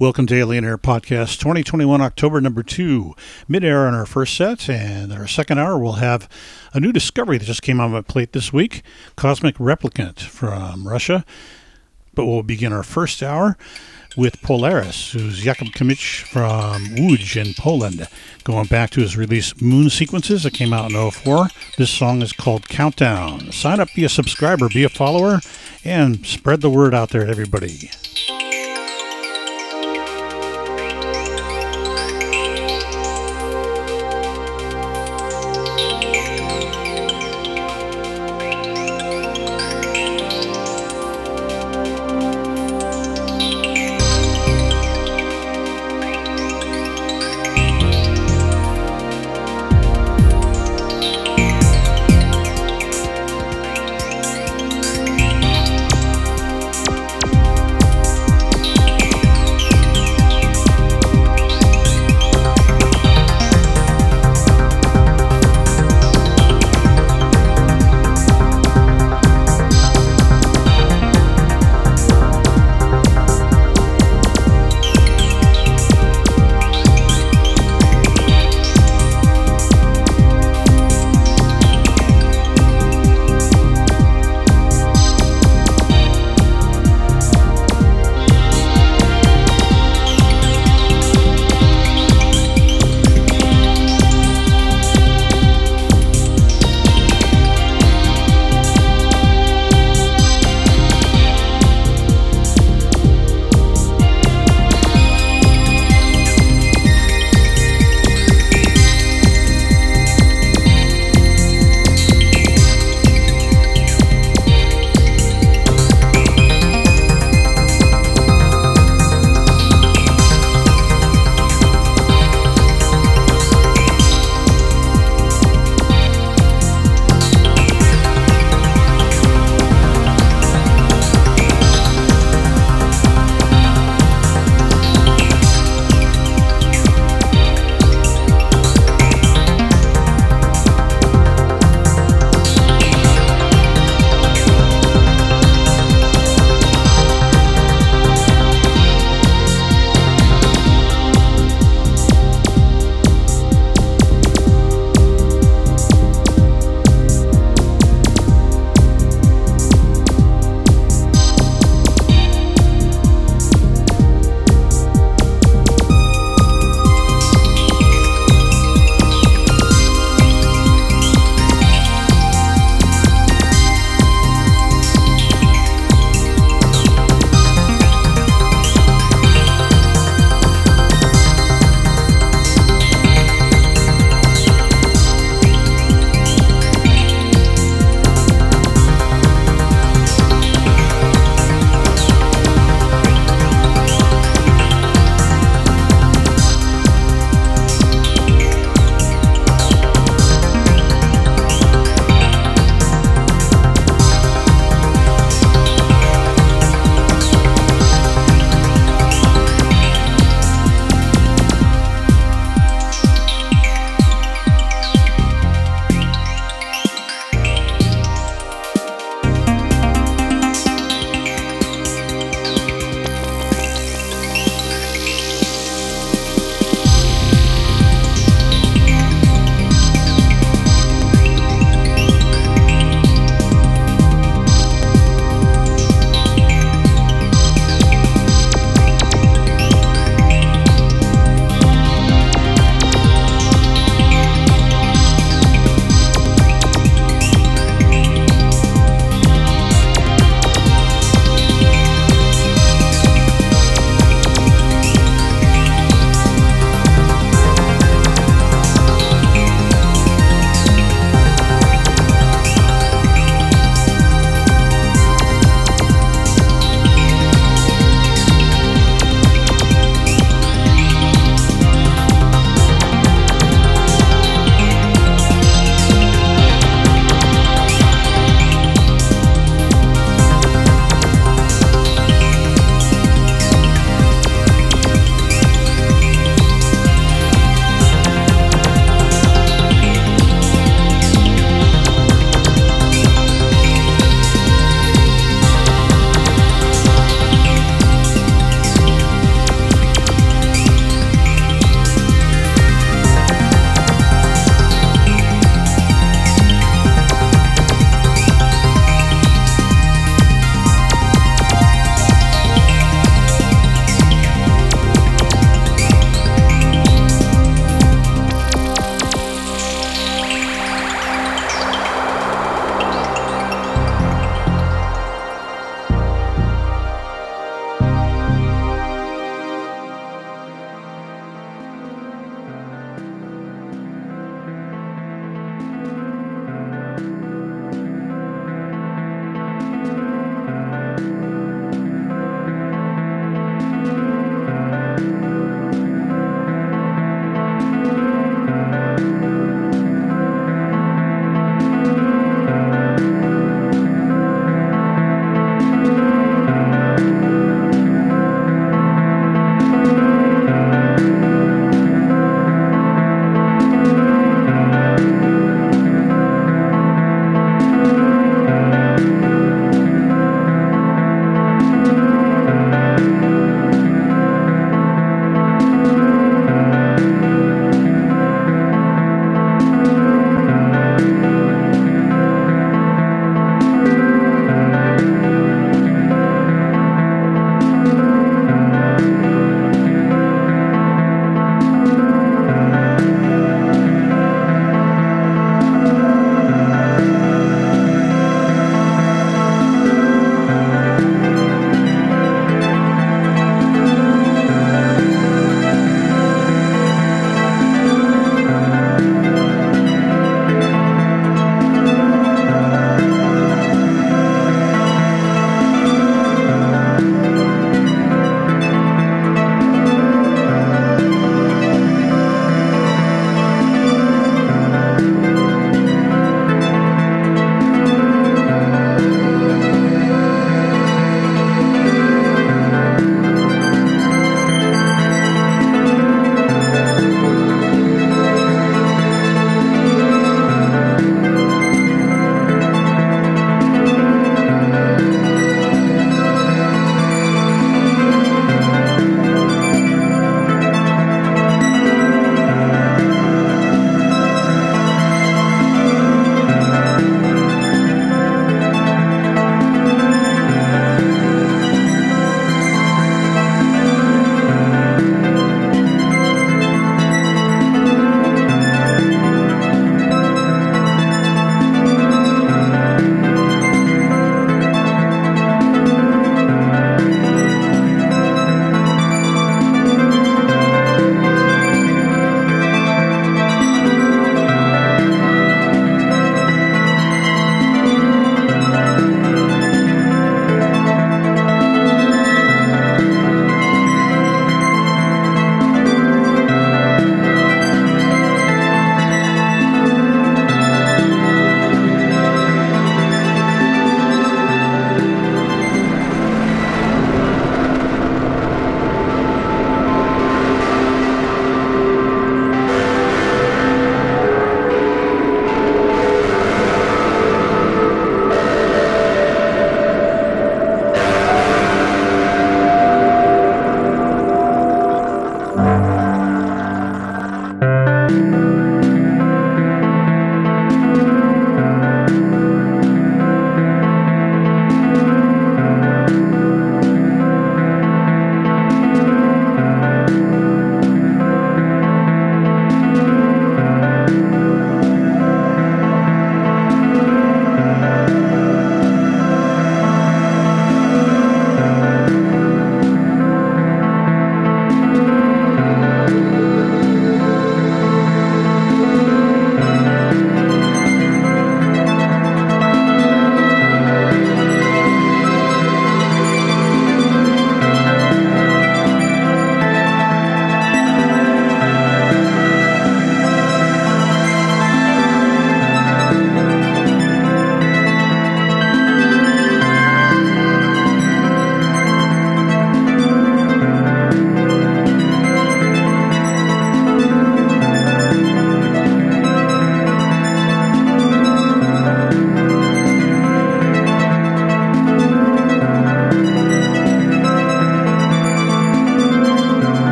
Welcome to Alien Air Podcast 2021, October number 2, mid-air on our first set, and in our second hour we'll have a new discovery that just came on my plate this week, Cosmic Replicant from Russia. But we'll begin our first hour with Polaris, who's Jakub Kamich from Łódź in Poland, going back to his release Moon Sequences that came out in 2004. This song is called Countdown. Sign up, be a subscriber, be a follower, and spread the word out there to everybody.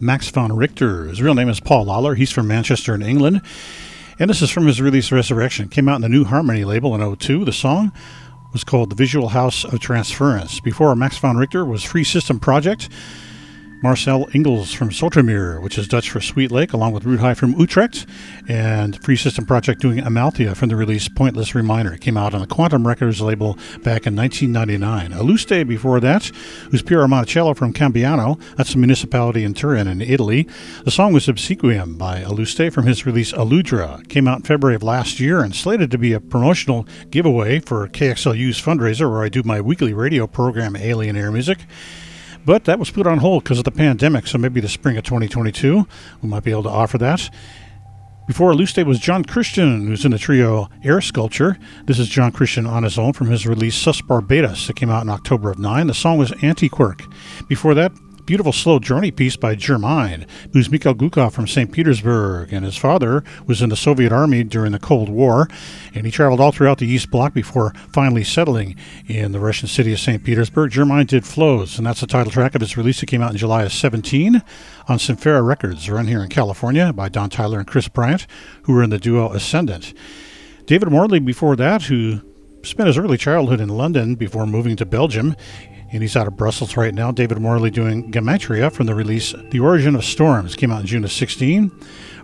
Max von Richter. His real name is Paul Lawler. He's from Manchester in England. And this is from his release Resurrection. It came out in the new Harmony label in 2002. The song was called The Visual House of Transference. Before Max von Richter was Free System Project. Marcel Engels from Sotermeer, which is Dutch for Sweet Lake, along with Rudhi from Utrecht, and Free System Project doing Amalthea from the release Pointless Reminder. It came out on the Quantum Records label back in 1999. Aluste before that, who's Piero Monticello from Cambiano. That's a municipality in Turin in Italy. The song was Obsequium by Aluste from his release Aludra. It came out in February of last year and slated to be a promotional giveaway for KXLU's fundraiser where I do my weekly radio program Alien Air Music. But that was put on hold because of the pandemic, so maybe the spring of 2022 we might be able to offer that. Before Aluste was John Christian, who's in the trio Air Sculpture. This is John Christian on his own from his release Sus Barbatus that came out in October of 2009. The song was Anti-Quirk. Before that, beautiful slow journey piece by Germine, who's Mikhail Gukov from St. Petersburg, and his father was in the Soviet Army during the Cold War, and he traveled all throughout the East Bloc before finally settling in the Russian city of St. Petersburg. Germine did Flows, and that's the title track of his release that came out in July of 2017 on Sinfera Records, run here in California by Don Tyler and Chris Bryant, who were in the duo Ascendant. David Morley before that, who spent his early childhood in London before moving to Belgium, and he's out of Brussels right now. David Morley doing Gematria from the release The Origin of Storms. Came out in June of 2016.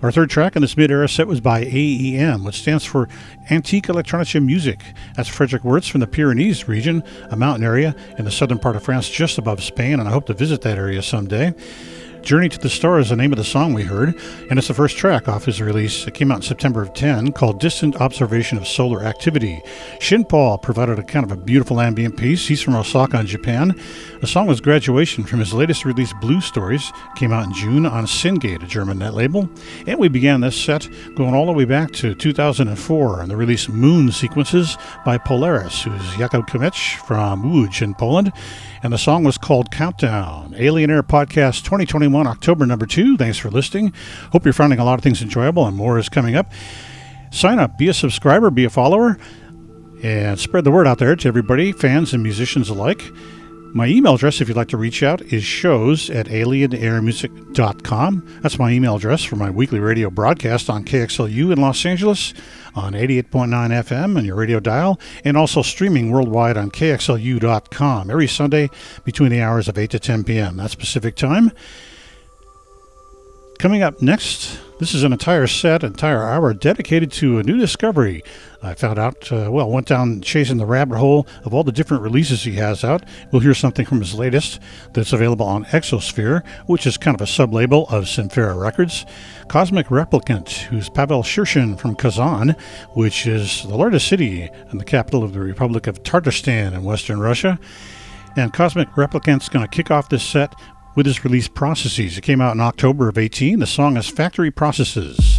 Our third track in this mid-era set was by AEM, which stands for Antique Electronica Music. That's Frederick Wirtz from the Pyrenees region, a mountain area in the southern part of France just above Spain, and I hope to visit that area someday. Journey to the Stars is the name of the song we heard, and it's the first track off his release that came out in September of 2010 called Distant Observation of Solar Activity. Shin Paul provided a kind of a beautiful ambient piece. He's from Osaka in Japan. The song was Graduation from his latest release Blue Stories. Came out in June on Singate, a German net label. And we began this set going all the way back to 2004 on the release Moon Sequences by Polaris, who's Jakub Kamich from Łódź in Poland. And the song was called Countdown. Alien Air Podcast 2021, October number 2. Thanks for listening. Hope you're finding a lot of things enjoyable, and more is coming up. Sign up, be a subscriber, be a follower, and spread the word out there to everybody, fans and musicians alike. My email address, if you'd like to reach out, is shows@alienairmusic.com. That's my email address for my weekly radio broadcast on KXLU in Los Angeles on 88.9 FM on your radio dial, and also streaming worldwide on KXLU.com every Sunday between the hours of 8 to 10 p.m. That's Pacific time. Coming up next, this is an entire hour dedicated to a new discovery. I found out, went down chasing the rabbit hole of all the different releases he has out. We'll hear something from his latest that's available on Exosphere, which is kind of a sub-label of Sinfera Records. Cosmic Replicant, who's Pavel Shirshin from Kazan, which is the largest city and the capital of the Republic of Tatarstan in western Russia. And Cosmic Replicant's going to kick off this set with his release Processes. It came out in October of 2018. The song is Factory Processes.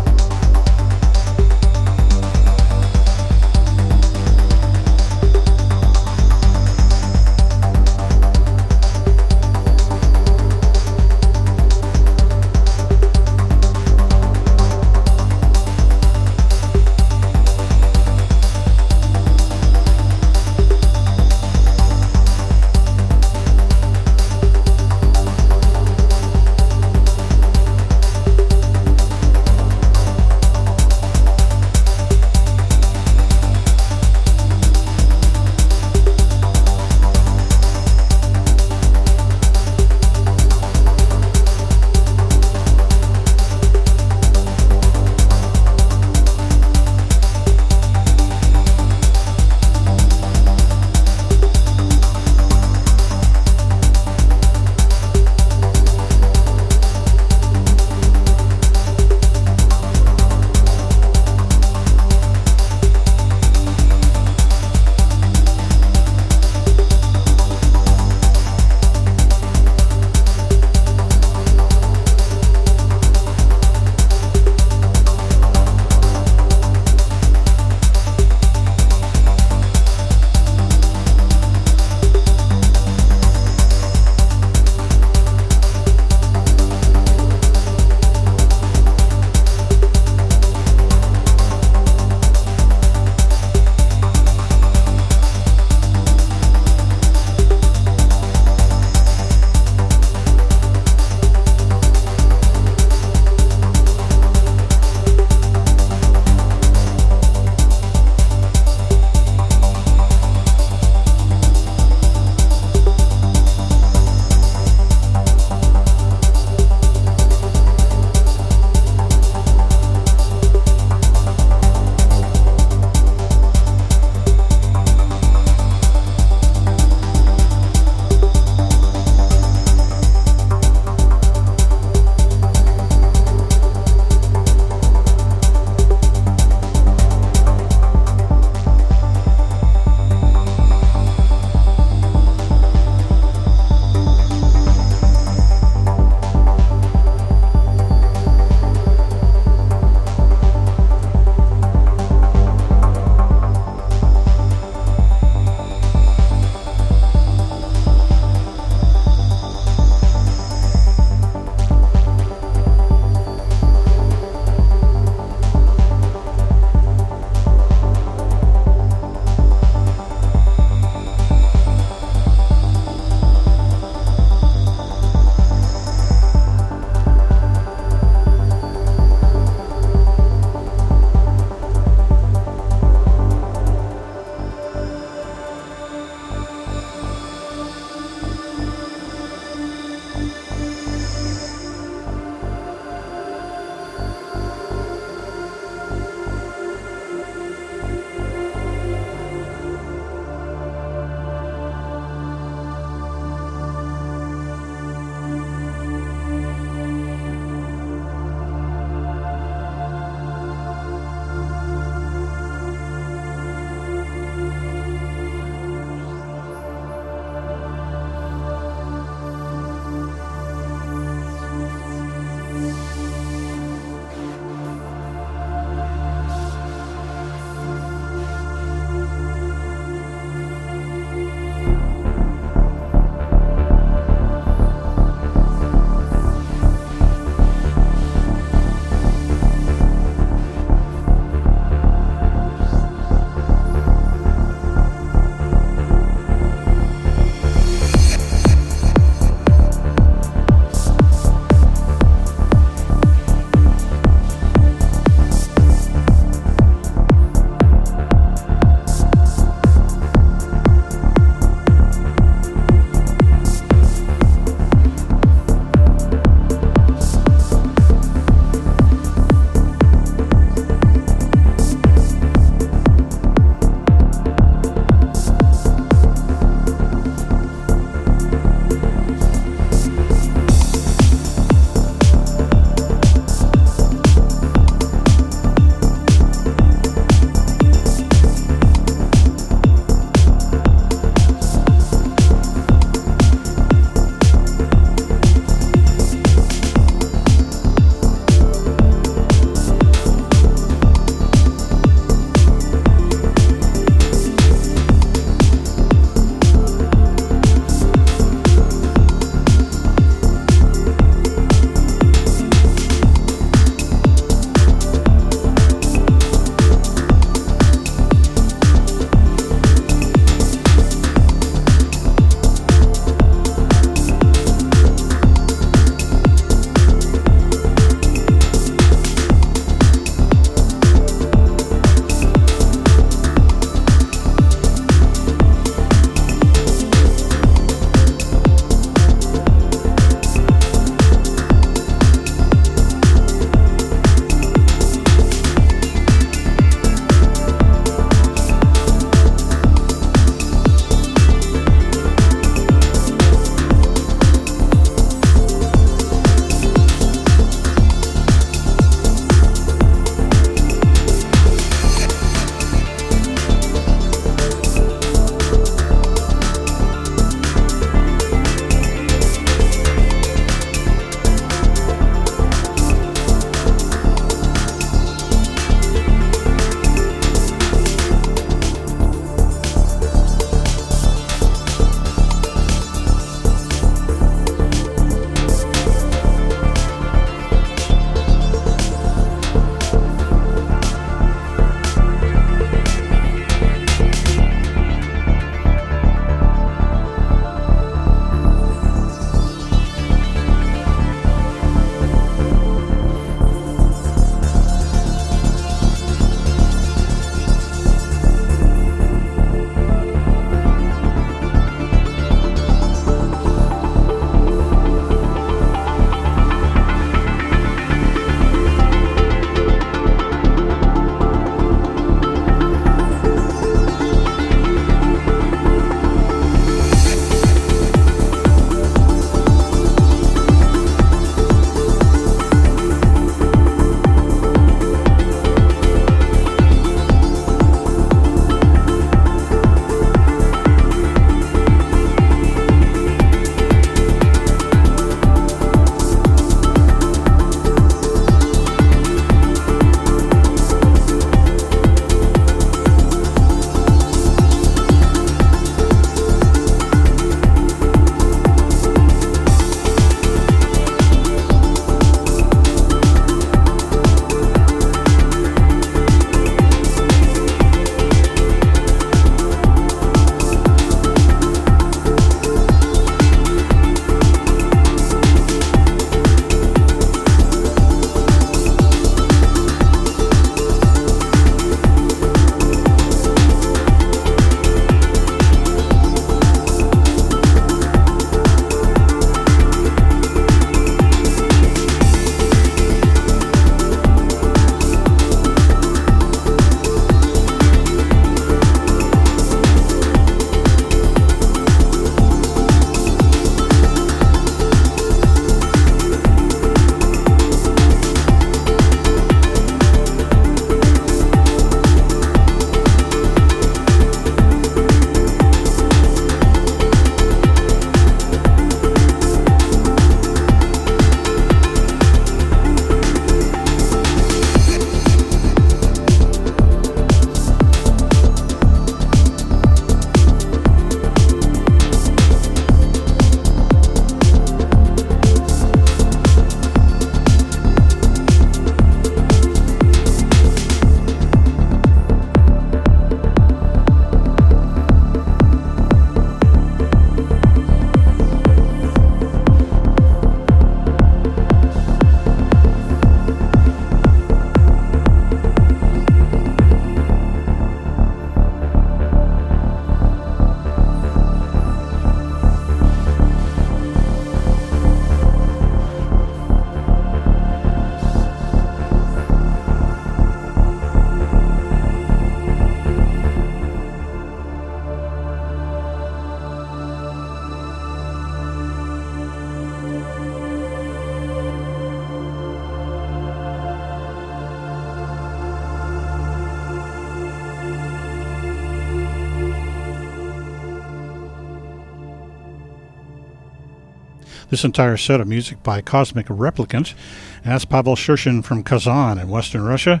This entire set of music by Cosmic Replicant. And that's Pavel Shirshin from Kazan in Western Russia.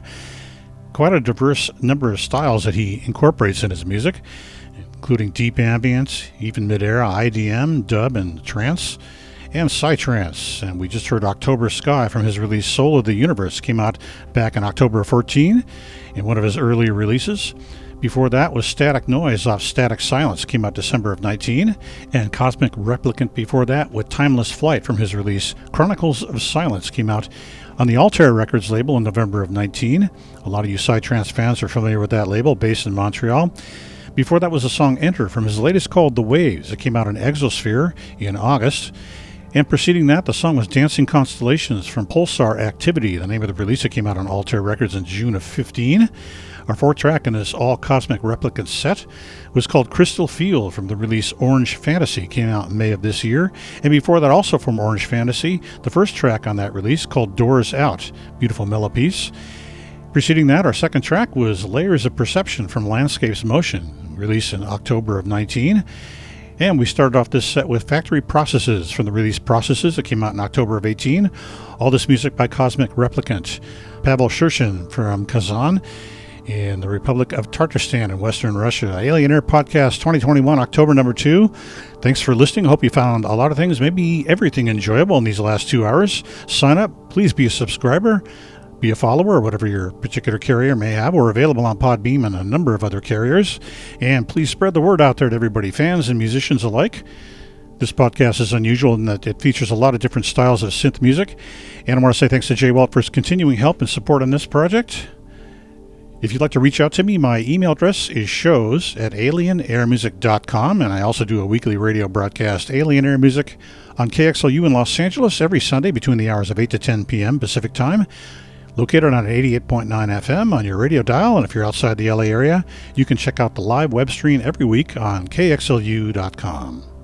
Quite a diverse number of styles that he incorporates in his music, including deep ambience, even mid-era IDM, dub, and trance, and psytrance. And we just heard October Sky from his release Soul of the Universe, came out back in October 14 in one of his earlier releases. Before that was Static Noise off Static Silence, came out December of 19, and Cosmic Replicant before that with Timeless Flight from his release Chronicles of Silence, came out on the Altair Records label in November of 19. A lot of you psytrance fans are familiar with that label, based in Montreal. Before that was the song Enter from his latest called The Waves. It came out on Exosphere in August. And preceding that, the song was Dancing Constellations from Pulsar Activity, the name of the release. It came out on Altair Records in June of 15. Our fourth track in this all Cosmic Replicant set was called Crystal Field from the release Orange Fantasy, came out in May of this year. And before that, also from Orange Fantasy, the first track on that release called Doors Out, beautiful melodies. Preceding that, our second track was Layers of Perception from Landscapes Motion, released in October of 19. And we started off this set with Factory Processes from the release Processes, that came out in October of 18. All this music by Cosmic Replicant. Pavel Shirshin from Kazan in the Republic of Tatarstan in Western Russia. Alien Air Podcast 2021, October number 2. Thanks for listening. Hope you found a lot of things, maybe everything, enjoyable in these last 2 hours. Sign up. Please be a subscriber. Be a follower, whatever your particular carrier may have. We're available on Podbeam and a number of other carriers. And please spread the word out there to everybody, fans and musicians alike. This podcast is unusual in that it features a lot of different styles of synth music. And I want to say thanks to Jay Walt for his continuing help and support on this project. If you'd like to reach out to me, my email address is shows@alienairmusic.com. And I also do a weekly radio broadcast, Alien Air Music, on KXLU in Los Angeles every Sunday between the hours of 8 to 10 p.m. Pacific time. Located on 88.9 FM on your radio dial, and if you're outside the LA area, you can check out the live web stream every week on KXLU.com.